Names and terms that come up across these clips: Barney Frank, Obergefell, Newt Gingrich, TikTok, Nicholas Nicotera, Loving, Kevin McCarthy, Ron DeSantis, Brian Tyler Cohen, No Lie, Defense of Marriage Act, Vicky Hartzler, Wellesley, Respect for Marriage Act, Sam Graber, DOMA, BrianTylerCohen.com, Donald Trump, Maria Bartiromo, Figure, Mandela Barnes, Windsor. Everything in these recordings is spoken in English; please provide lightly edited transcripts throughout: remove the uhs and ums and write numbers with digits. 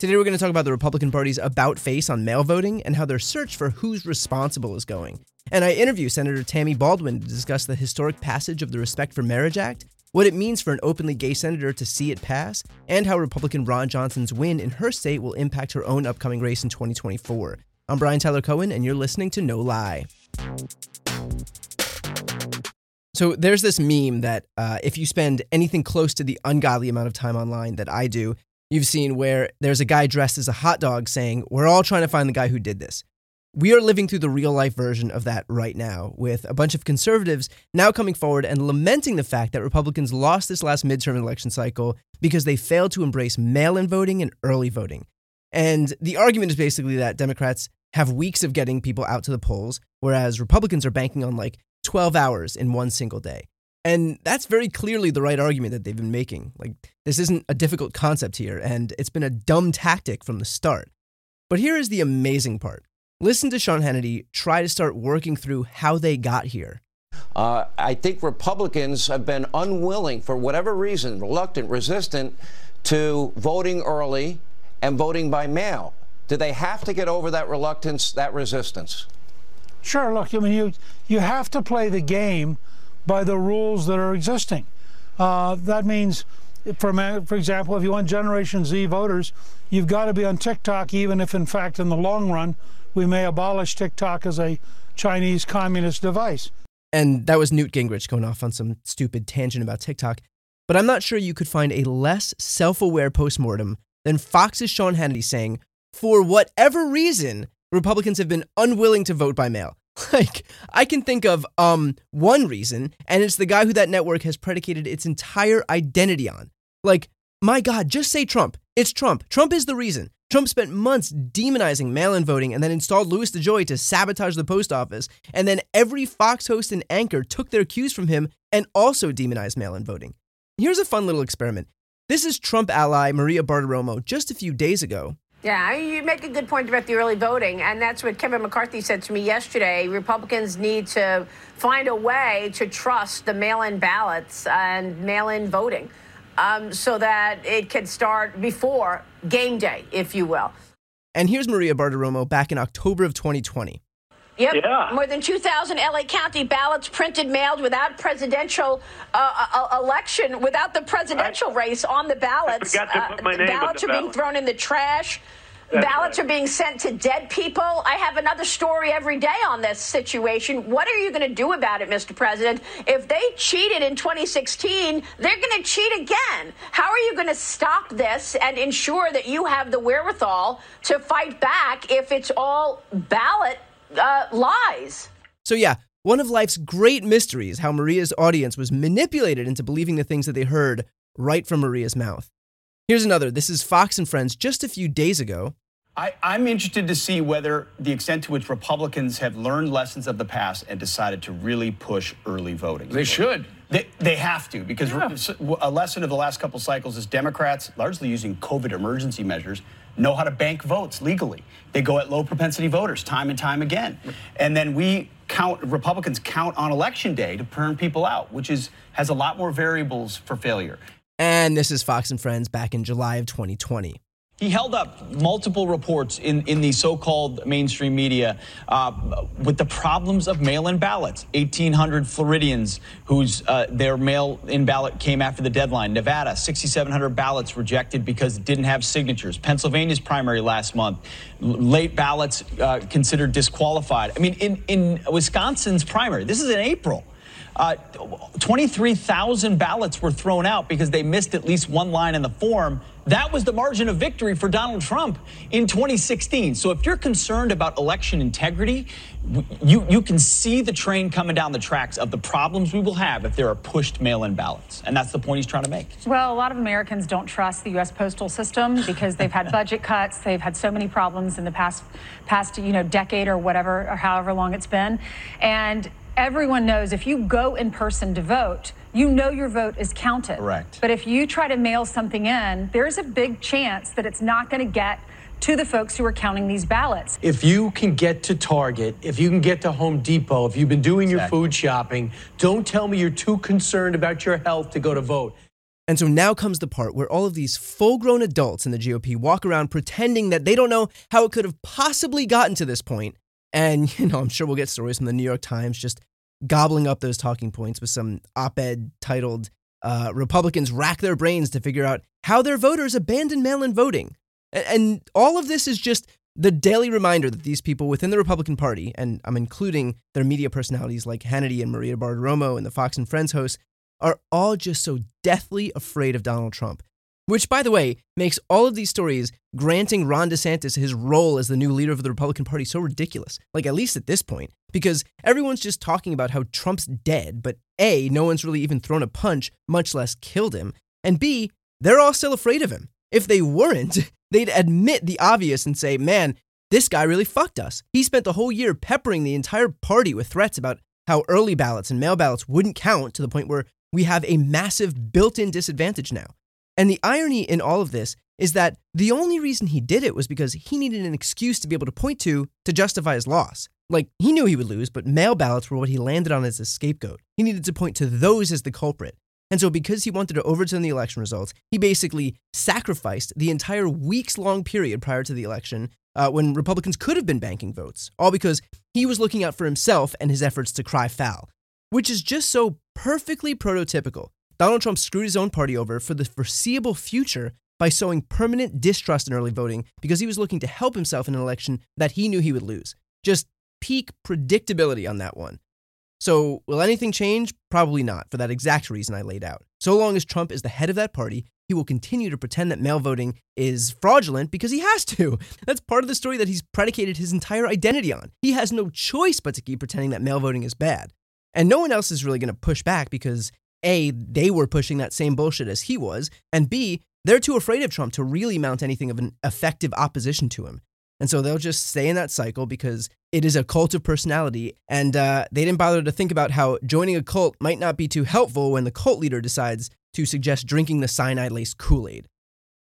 Today we're going to talk about the Republican Party's about-face on mail voting and how their search for who's responsible is going. And I interview Senator Tammy Baldwin to discuss the historic passage of the Respect for Marriage Act, what it means for an openly gay senator to see it pass, and how Republican Ron Johnson's win in her state will impact her own upcoming race in 2024. I'm Brian Tyler Cohen, and you're listening to No Lie. So there's this meme that if you spend anything close to the ungodly amount of time online that I do, you've seen where there's a guy dressed as a hot dog saying, "We're all trying to find the guy who did this." We are living through the real-life version of that right now, with a bunch of conservatives now coming forward and lamenting the fact that Republicans lost this last midterm election cycle because they failed to embrace mail-in voting and early voting. And the argument is basically that Democrats have weeks of getting people out to the polls, whereas Republicans are banking on like 12 hours in one single day. And that's very clearly the right argument that they've been making. Like, this isn't a difficult concept here, and it's been a dumb tactic from the start. But here is the amazing part. Listen to Sean Hannity try to start working through how they got here. I think Republicans have been unwilling, for whatever reason, reluctant, resistant to voting early and voting by mail. Do they have to get over that reluctance, that resistance? Sure. Look, I mean, you have to play the game by the rules that are existing. That means, for example, if you want Generation Z voters, you've got to be on TikTok, even if, in fact, in the long run, we may abolish TikTok as a Chinese communist device. And that was Newt Gingrich going off on some stupid tangent about TikTok. But I'm not sure you could find a less self-aware postmortem than Fox's Sean Hannity saying, for whatever reason, Republicans have been unwilling to vote by mail. Like, I can think of one reason, and it's the guy who that network has predicated its entire identity on. Like, my God, just say Trump. It's Trump. Trump is the reason. Trump spent months demonizing mail-in voting and then installed Louis DeJoy to sabotage the post office, and then every Fox host and anchor took their cues from him and also demonized mail-in voting. Here's a fun little experiment. This is Trump ally Maria Bartiromo just a few days ago. Yeah, you make a good point about the early voting, and that's what Kevin McCarthy said to me yesterday. Republicans need to find a way to trust the mail-in ballots and mail-in voting so that it can start before game day, if you will. And here's Maria Bartiromo back in October of 2020. Yep. Yeah. More than 2,000 L.A. County ballots printed, mailed without presidential election, without the presidential race on the ballots. Ballots are being thrown in the trash. Ballots are being sent to dead people. I have another story every day on this situation. What are you going to do about it, Mr. President? If they cheated in 2016, they're going to cheat again. How are you going to stop this and ensure that you have the wherewithal to fight back if it's all ballot lies? So yeah, one of life's great mysteries, how Maria's audience was manipulated into believing the things that they heard right from Maria's mouth. Here's another. This is Fox and Friends just a few days ago. I'm interested to see whether the extent to which Republicans have learned lessons of the past and decided to really push early voting. They should. They have to, because a lesson of the last couple cycles is Democrats, largely using COVID emergency measures, know how to bank votes legally. They go at low propensity voters time and time again. And then Republicans count on election day to turn people out, which has a lot more variables for failure. And this is Fox and Friends back in July of 2020. He held up multiple reports in the so-called mainstream media with the problems of mail-in ballots. 1,800 Floridians whose their mail-in ballot came after the deadline. Nevada, 6,700 ballots rejected because it didn't have signatures. Pennsylvania's primary last month, late ballots considered disqualified. I mean, in Wisconsin's primary, this is in April. 23,000 ballots were thrown out because they missed at least one line in the form. That was the margin of victory for Donald Trump in 2016. So if you're concerned about election integrity, you can see the train coming down the tracks of the problems we will have if there are pushed mail-in ballots. And that's the point he's trying to make. Well, a lot of Americans don't trust the U.S. postal system because they've had budget cuts. They've had so many problems in the past decade or whatever, or however long it's been. And everyone knows if you go in person to vote, you know your vote is counted. Correct. But if you try to mail something in, there's a big chance that it's not going to get to the folks who are counting these ballots. If you can get to Target, if you can get to Home Depot, if you've been doing your food shopping, don't tell me you're too concerned about your health to go to vote. And so now comes the part where all of these full-grown adults in the GOP walk around pretending that they don't know how it could have possibly gotten to this point. And, I'm sure we'll get stories from the New York Times just gobbling up those talking points with some op-ed titled, Republicans rack their brains to figure out how their voters abandoned mail-in voting. And all of this is just the daily reminder that these people within the Republican Party, and I'm including their media personalities like Hannity and Maria Bartiromo and the Fox and Friends hosts, are all just so deathly afraid of Donald Trump. Which, by the way, makes all of these stories granting Ron DeSantis his role as the new leader of the Republican Party so ridiculous, like at least at this point, because everyone's just talking about how Trump's dead, but A, no one's really even thrown a punch, much less killed him, and B, they're all still afraid of him. If they weren't, they'd admit the obvious and say, man, this guy really fucked us. He spent the whole year peppering the entire party with threats about how early ballots and mail ballots wouldn't count to the point where we have a massive built-in disadvantage now. And the irony in all of this is that the only reason he did it was because he needed an excuse to be able to point to justify his loss. Like, he knew he would lose, but mail ballots were what he landed on as a scapegoat. He needed to point to those as the culprit. And so because he wanted to overturn the election results, he basically sacrificed the entire weeks-long period prior to the election when Republicans could have been banking votes, all because he was looking out for himself and his efforts to cry foul, which is just so perfectly prototypical. Donald Trump screwed his own party over for the foreseeable future by sowing permanent distrust in early voting because he was looking to help himself in an election that he knew he would lose. Just peak predictability on that one. So will anything change? Probably not, for that exact reason I laid out. So long as Trump is the head of that party, he will continue to pretend that mail voting is fraudulent because he has to. That's part of the story that he's predicated his entire identity on. He has no choice but to keep pretending that mail voting is bad. And no one else is really going to push back because A, they were pushing that same bullshit as he was, and B, they're too afraid of Trump to really mount anything of an effective opposition to him. And so they'll just stay in that cycle because it is a cult of personality, and they didn't bother to think about how joining a cult might not be too helpful when the cult leader decides to suggest drinking the cyanide-laced Kool-Aid.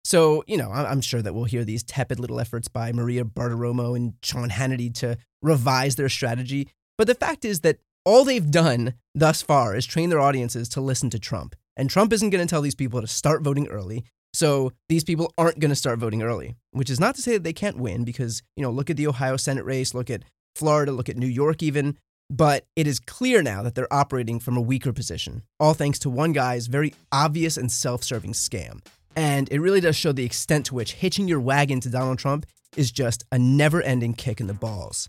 So, I'm sure that we'll hear these tepid little efforts by Maria Bartiromo and Sean Hannity to revise their strategy, but the fact is that all they've done thus far is train their audiences to listen to Trump. And Trump isn't going to tell these people to start voting early. So these people aren't going to start voting early, which is not to say that they can't win because, look at the Ohio Senate race, look at Florida, look at New York even. But it is clear now that they're operating from a weaker position, all thanks to one guy's very obvious and self-serving scam. And it really does show the extent to which hitching your wagon to Donald Trump is just a never-ending kick in the balls.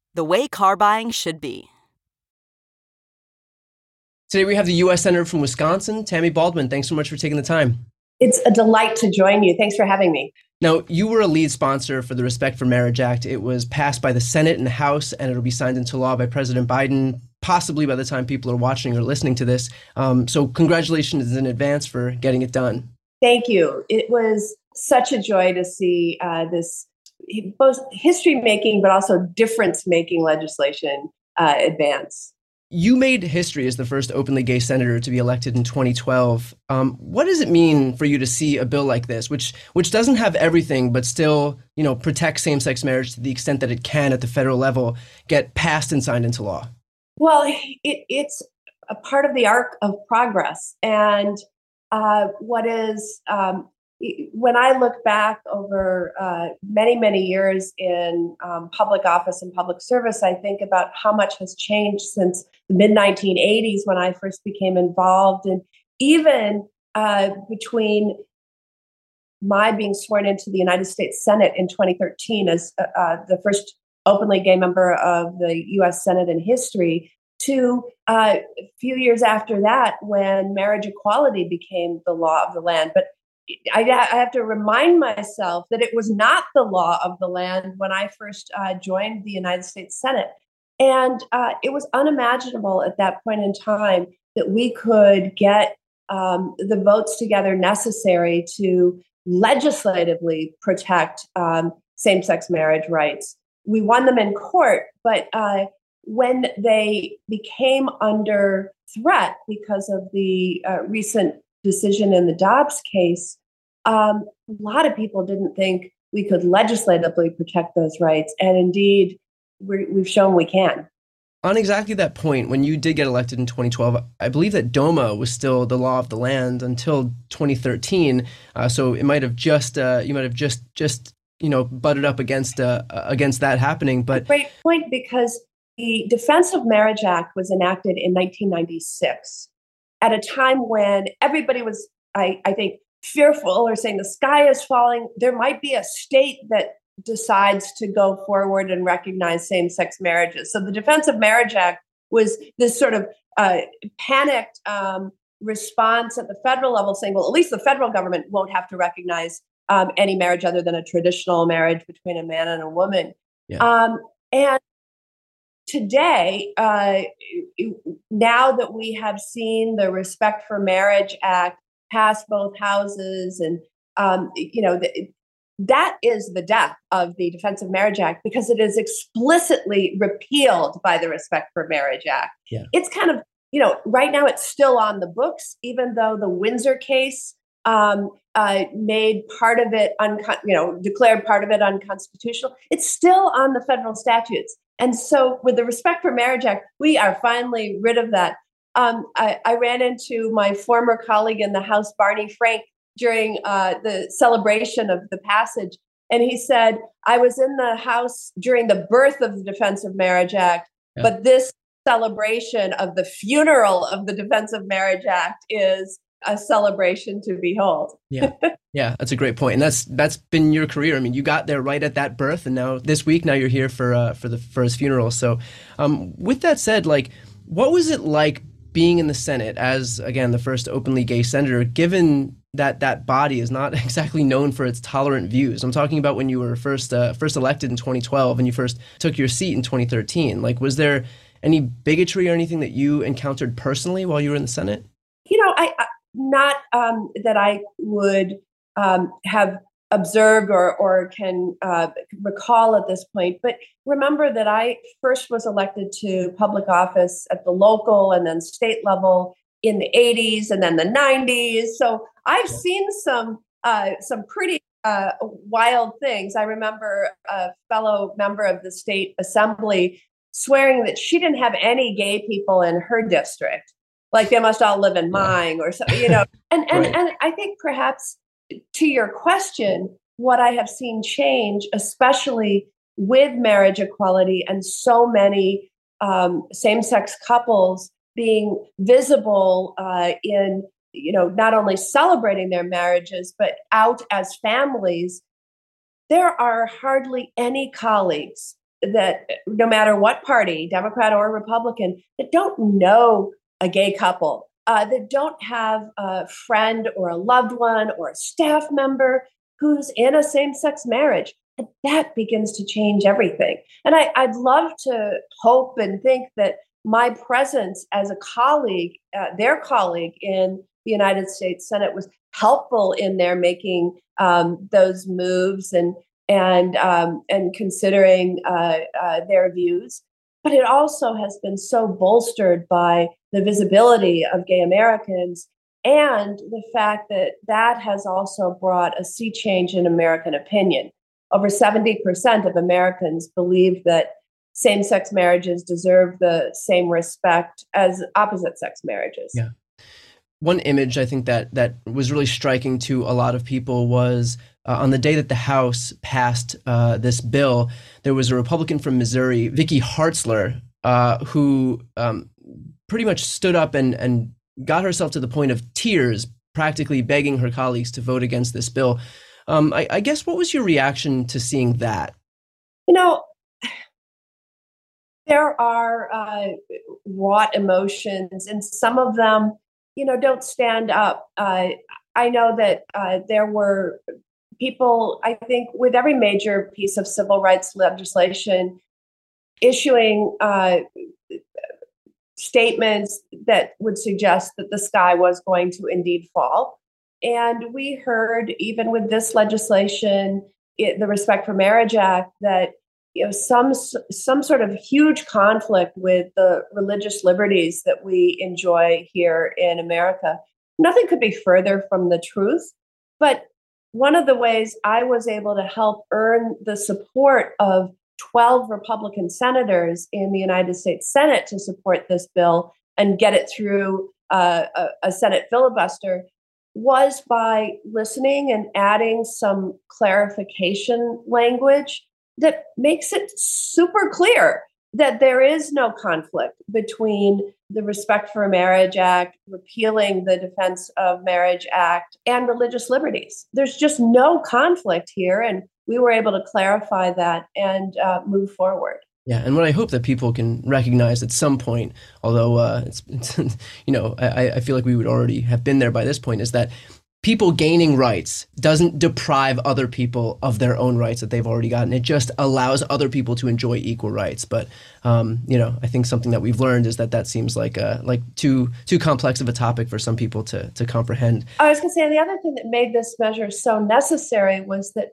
The way car buying should be. Today we have the U.S. Senator from Wisconsin, Tammy Baldwin. Thanks so much for taking the time. It's a delight to join you. Thanks for having me. Now, you were a lead sponsor for the Respect for Marriage Act. It was passed by the Senate and House, and it'll be signed into law by President Biden, possibly by the time people are watching or listening to this. So congratulations in advance for getting it done. Thank you. It was such a joy to see this both history-making, but also difference-making legislation advance. You made history as the first openly gay senator to be elected in 2012. What does it mean for you to see a bill like this, which doesn't have everything, but still, you know, protects same-sex marriage to the extent that it can at the federal level, get passed and signed into law? Well, it's a part of the arc of progress. And when I look back over many, many years in public office and public service, I think about how much has changed since the mid-1980s when I first became involved. And even between my being sworn into the United States Senate in 2013 as the first openly gay member of the U.S. Senate in history, to a few years after that when marriage equality became the law of the land. But I have to remind myself that it was not the law of the land when I first joined the United States Senate. And it was unimaginable at that point in time that we could get the votes together necessary to legislatively protect same-sex marriage rights. We won them in court, but when they became under threat because of the recent decision in the Dobbs case, a lot of people didn't think we could legislatively protect those rights. And indeed, we've shown we can. On exactly that point, when you did get elected in 2012, I believe that DOMA was still the law of the land until 2013. So it might have just, you might have just butted up against that happening. But great point, because the Defense of Marriage Act was enacted in 1996. At a time when everybody was, I think, fearful or saying the sky is falling, there might be a state that decides to go forward and recognize same-sex marriages. So the Defense of Marriage Act was this sort of panicked response at the federal level saying, well, at least the federal government won't have to recognize any marriage other than a traditional marriage between a man and a woman. Yeah. And today, now that we have seen the Respect for Marriage Act pass both houses, and that is the death of the Defense of Marriage Act because it is explicitly repealed by the Respect for Marriage Act. Yeah. It's kind of, right now it's still on the books, even though the Windsor case made part of it, declared part of it unconstitutional. It's still on the federal statutes. And so with the Respect for Marriage Act, we are finally rid of that. I ran into my former colleague in the House, Barney Frank, during the celebration of the passage. And he said, I was in the House during the birth of the Defense of Marriage Act, but this celebration of the funeral of the Defense of Marriage Act is a celebration to behold. Yeah, that's a great point. And that's been your career. I mean, you got there right at that birth, and now this week, now you're here for his funeral. So with that said, what was it like being in the Senate as, again, the first openly gay senator, given that that body is not exactly known for its tolerant views? I'm talking about when you were first elected in 2012 and you first took your seat in 2013. Was there any bigotry or anything that you encountered personally while you were in the Senate? Not that I would have observed or can recall at this point, but remember that I first was elected to public office at the local and then state level in the 80s and then the 90s. So I've seen some pretty wild things. I remember a fellow member of the state assembly swearing that she didn't have any gay people in her district. They must all live in mine or something, And I think perhaps to your question, what I have seen change, especially with marriage equality and so many same-sex couples being visible in, not only celebrating their marriages, but out as families, there are hardly any colleagues that, no matter what party, Democrat or Republican, that don't know a gay couple, that don't have a friend or a loved one or a staff member who's in a same-sex marriage. And that begins to change everything. And I'd love to hope and think that my presence as a colleague, their colleague in the United States Senate, was helpful in their making those moves and considering their views. But it also has been so bolstered by the visibility of gay Americans and the fact that that has also brought a sea change in American opinion. Over 70% of Americans believe that same-sex marriages deserve the same respect as opposite-sex marriages. Yeah. One image I think that was really striking to a lot of people was on the day that the House passed this bill, there was a Republican from Missouri, Vicky Hartzler, who pretty much stood up and got herself to the point of tears, practically begging her colleagues to vote against this bill. I guess, what was your reaction to seeing that? You know, there are wrought emotions, and some of them, you know, don't stand up. I know that there were people, I think, with every major piece of civil rights legislation issuing statements that would suggest that the sky was going to indeed fall. And we heard, even with this legislation, the Respect for Marriage Act, that, you know, some sort of huge conflict with the religious liberties that we enjoy here in America. Nothing could be further from the truth. But one of the ways I was able to help earn the support of 12 Republican senators in the United States Senate to support this bill and get it through a Senate filibuster was by listening and adding some clarification language that makes it super clear that there is no conflict between the Respect for Marriage Act, repealing the Defense of Marriage Act, and religious liberties. There's just no conflict here. And we were able to clarify that and move forward. Yeah. And what I hope that people can recognize at some point, although it's you know, I feel like we would already have been there by this point, is that people gaining rights doesn't deprive other people of their own rights that they've already gotten. It just allows other people to enjoy equal rights. But, you know, I think something that we've learned is that seems like too complex of a topic for some people to comprehend. I was going to say, the other thing that made this measure so necessary was that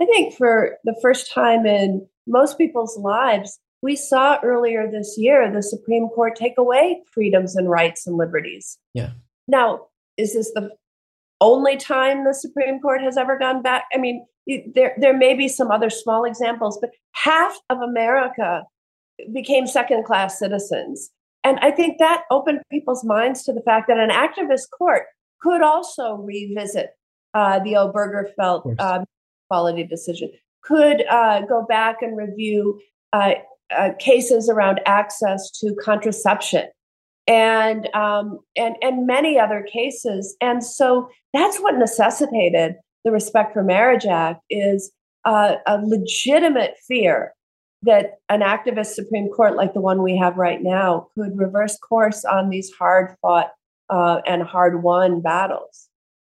I think for the first time in most people's lives, we saw earlier this year the Supreme Court take away freedoms and rights and liberties. Yeah. Now, is this the only time the Supreme Court has ever gone back? I mean, there may be some other small examples, but half of America became second-class citizens. And I think that opened people's minds to the fact that an activist court could also revisit the Obergefell equality decision, could go back and review cases around access to contraception, and many other cases. And so that's what necessitated the Respect for Marriage Act, is a legitimate fear that an activist Supreme Court like the one we have right now could reverse course on these hard-fought and hard-won battles.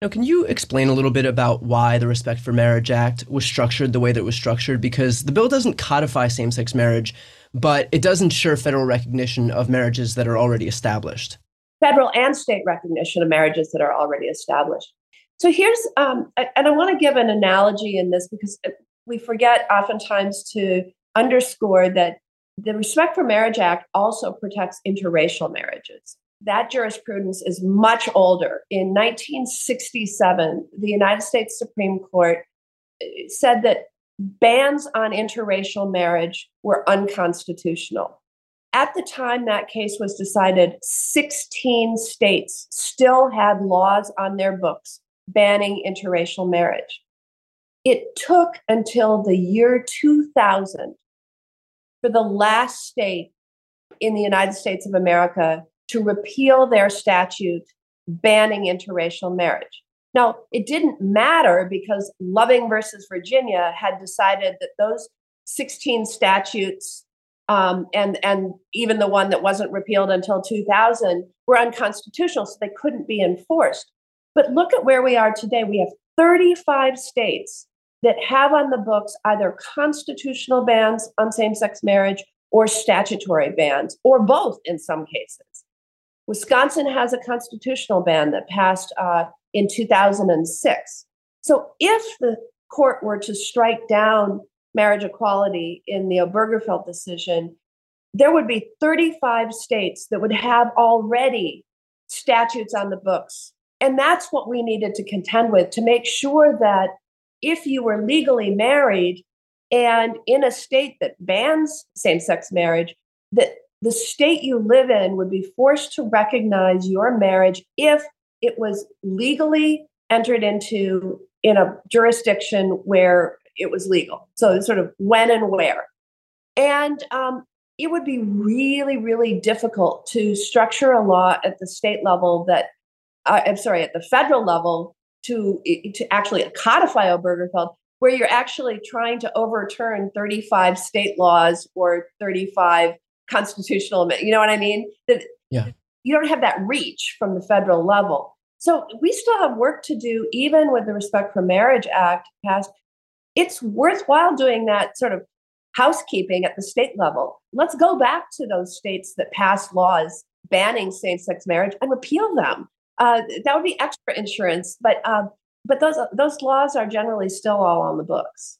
Now, can you explain a little bit about why the Respect for Marriage Act was structured the way that it was structured? Because the bill doesn't codify same-sex marriage, but it does ensure federal recognition of marriages that are already established. Federal and state recognition of marriages that are already established. So here's, and I want to give an analogy in this, because we forget oftentimes to underscore that the Respect for Marriage Act also protects interracial marriages. That jurisprudence is much older. In 1967, the United States Supreme Court said that bans on interracial marriage were unconstitutional. At the time that case was decided, 16 states still had laws on their books banning interracial marriage. It took until the year 2000 for the last state in the United States of America to repeal their statute banning interracial marriage. Now, it didn't matter, because Loving versus Virginia had decided that those 16 statutes and even the one that wasn't repealed until 2000 were unconstitutional, so they couldn't be enforced. But look at where we are today. We have 35 states that have on the books either constitutional bans on same-sex marriage or statutory bans, or both in some cases. Wisconsin has a constitutional ban that passed in 2006. So if the court were to strike down marriage equality in the Obergefell decision, there would be 35 states that would have already statutes on the books. And that's what we needed to contend with, to make sure that if you were legally married and in a state that bans same-sex marriage, that the state you live in would be forced to recognize your marriage if it was legally entered into in a jurisdiction where it was legal. So it's sort of when and where. And it would be really, really difficult to structure a law at the state level that, at the federal level to actually codify Obergefell, where you're actually trying to overturn 35 state laws or 35 constitutional, you know what I mean? Yeah. You don't have that reach from the federal level. So we still have work to do, even with the Respect for Marriage Act passed. It's worthwhile doing that sort of housekeeping at the state level. Let's go back to those states that passed laws banning same-sex marriage and repeal them. That would be extra insurance, but those laws are generally still all on the books.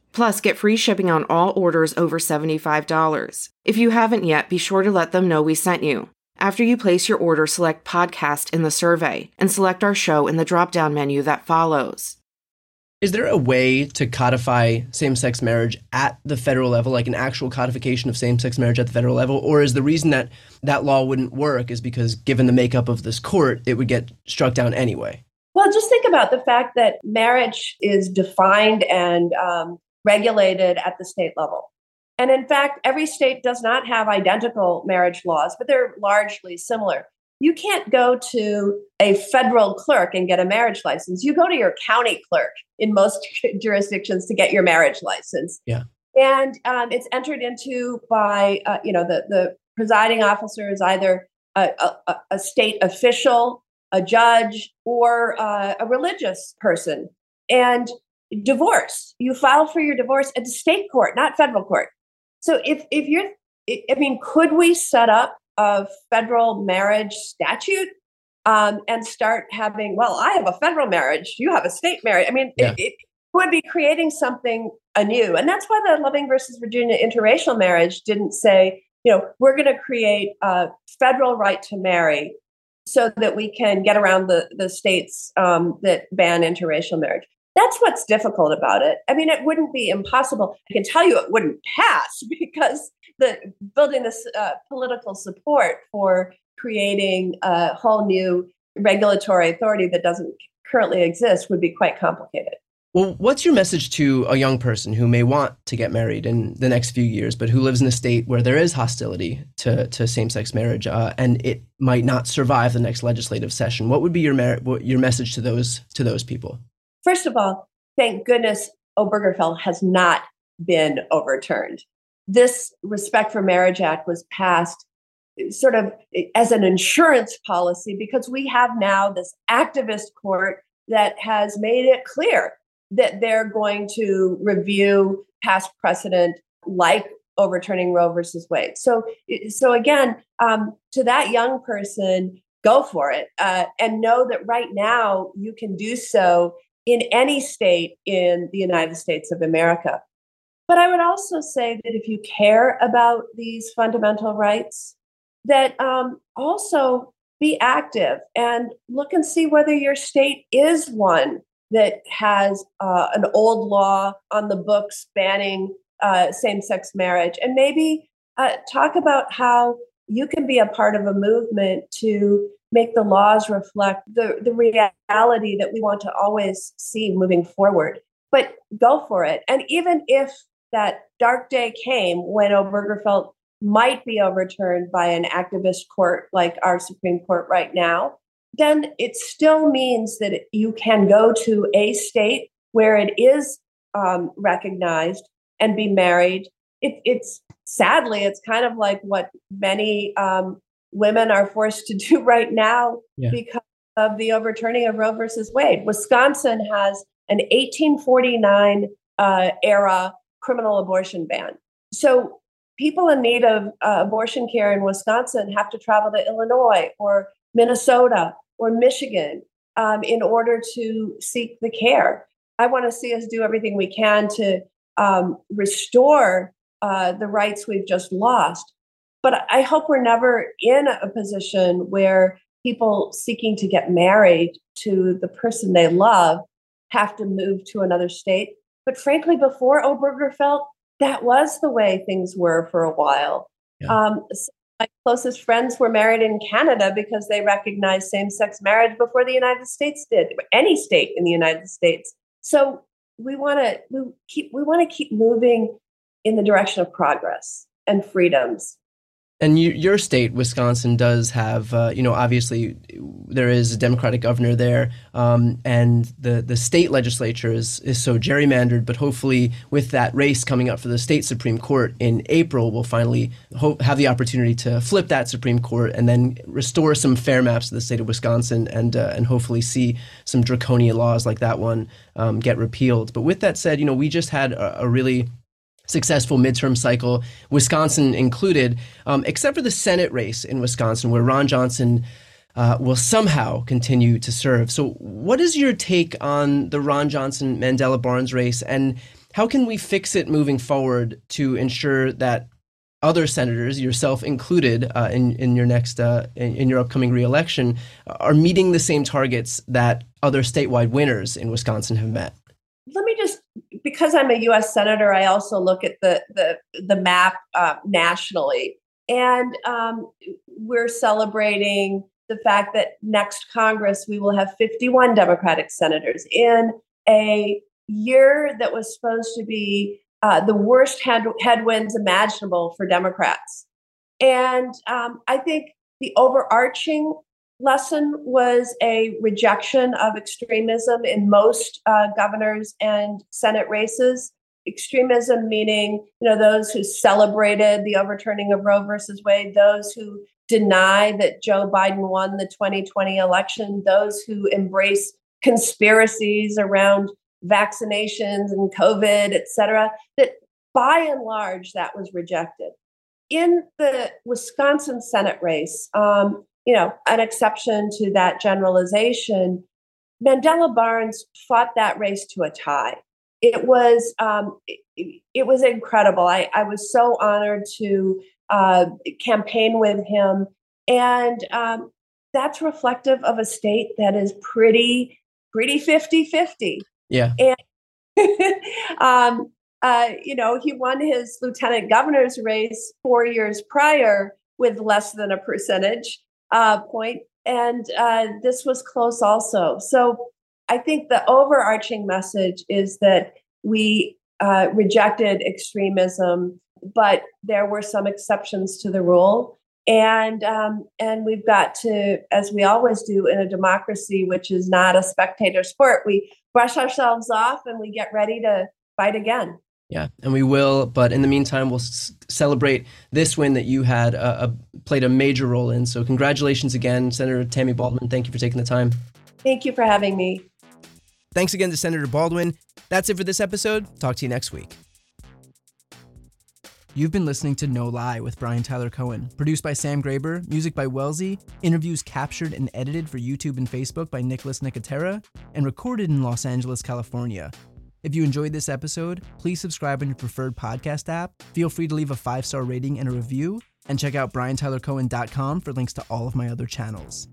Plus, get free shipping on all orders over $75. If you haven't yet, be sure to let them know we sent you. After you place your order, select podcast in the survey and select our show in the drop-down menu that follows. Is there a way to codify same-sex marriage at the federal level, like an actual codification of same-sex marriage at the federal level? Or is the reason that that law wouldn't work is because given the makeup of this court, it would get struck down anyway? Well, just think about the fact that marriage is defined and regulated at the state level. And in fact, every state does not have identical marriage laws, but they're largely similar. You can't go to a federal clerk and get a marriage license. You go to your county clerk in most jurisdictions to get your marriage license. Yeah, and it's entered into by the presiding officer is either a state official, a judge, or a religious person. And divorce, you file for your divorce at the state court, not federal court. So if you're, I mean, could we set up a federal marriage statute and start having, well, I have a federal marriage, you have a state marriage. I mean, yeah. It would be creating something anew. And that's why the Loving versus Virginia interracial marriage didn't say, we're going to create a federal right to marry so that we can get around the states that ban interracial marriage. That's what's difficult about it. I mean, it wouldn't be impossible. I can tell you it wouldn't pass because building this political support for creating a whole new regulatory authority that doesn't currently exist would be quite complicated. Well, what's your message to a young person who may want to get married in the next few years, but who lives in a state where there is hostility to same-sex marriage and it might not survive the next legislative session? What would be your message to those people? First of all, thank goodness Obergefell has not been overturned. This Respect for Marriage Act was passed sort of as an insurance policy because we have now this activist court that has made it clear that they're going to review past precedent like overturning Roe versus Wade. So again, to that young person, go for it, and know that right now you can do so in any state in the United States of America. But I would also say that if you care about these fundamental rights, that also be active and look and see whether your state is one that has an old law on the books banning same-sex marriage. And maybe talk about how you can be a part of a movement to make the laws reflect the reality that we want to always see moving forward. But go for it. And even if that dark day came when Obergefell might be overturned by an activist court like our Supreme Court right now, then it still means that you can go to a state where it is recognized and be married. It's sadly, it's kind of like what many women are forced to do right now because of the overturning of Roe versus Wade. Wisconsin has an 1849 era criminal abortion ban. So people in need of abortion care in Wisconsin have to travel to Illinois or Minnesota or Michigan in order to seek the care. I want to see us do everything we can to restore the rights we've just lost. But I hope we're never in a position where people seeking to get married to the person they love have to move to another state. But frankly, before Obergefell, that was the way things were for a while. Yeah. My closest friends were married in Canada because they recognized same-sex marriage before the United States did, any state in the United States. So we want to keep moving in the direction of progress and freedoms. And your state, Wisconsin, does have, obviously there is a Democratic governor there, and the state legislature is so gerrymandered. But hopefully, with that race coming up for the state Supreme Court in April, we'll finally have the opportunity to flip that Supreme Court and then restore some fair maps to the state of Wisconsin, and hopefully see some draconian laws like that one get repealed. But with that said, we just had a really successful midterm cycle, Wisconsin included, except for the Senate race in Wisconsin, where Ron Johnson will somehow continue to serve. So what is your take on the Ron Johnson Mandela Barnes race, and how can we fix it moving forward to ensure that other senators, yourself included, in your next in your upcoming reelection, are meeting the same targets that other statewide winners in Wisconsin have met? Let me just, because I'm a U.S. senator, I also look at the map nationally, and we're celebrating the fact that next Congress we will have 51 Democratic senators in a year that was supposed to be the worst headwinds imaginable for Democrats. And I think the overarching lesson was a rejection of extremism in most governors and Senate races. Extremism meaning, those who celebrated the overturning of Roe versus Wade, those who deny that Joe Biden won the 2020 election, those who embrace conspiracies around vaccinations and COVID, et cetera, that by and large, that was rejected. In the Wisconsin Senate race, an exception to that generalization, Mandela Barnes fought that race to a tie. It was incredible. I was so honored to campaign with him. And that's reflective of a state that is pretty 50-50. Yeah. And, he won his lieutenant governor's race 4 years prior with less than a percentage point. And this was close also. So I think the overarching message is that we rejected extremism, but there were some exceptions to the rule. And we've got to, as we always do in a democracy, which is not a spectator sport, we brush ourselves off and we get ready to fight again. Yeah, and we will. But in the meantime, we'll celebrate this win that you had played a major role in. So congratulations again, Senator Tammy Baldwin. Thank you for taking the time. Thank you for having me. Thanks again to Senator Baldwin. That's it for this episode. Talk to you next week. You've been listening to No Lie with Brian Tyler Cohen, produced by Sam Graber, music by Wellesley, interviews captured and edited for YouTube and Facebook by Nicholas Nicotera, and recorded in Los Angeles, California. If you enjoyed this episode, please subscribe on your preferred podcast app, feel free to leave a 5-star rating and a review, and check out BrianTylerCohen.com for links to all of my other channels.